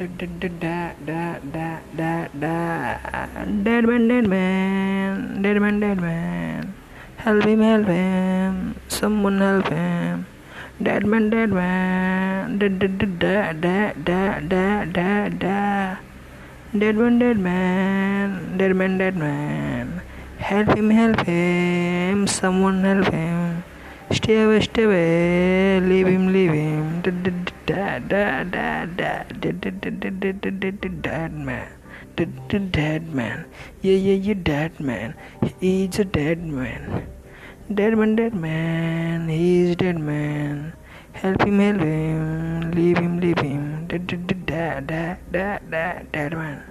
Dead man. Help him. Someone help him. Dead man. Da. Dead man. Help him. Someone help him. Stay away. Leave him. Dead man. Yeah, dead man. He's a dead man. Dead man. He's dead man. Help him. Leave him. Dead man.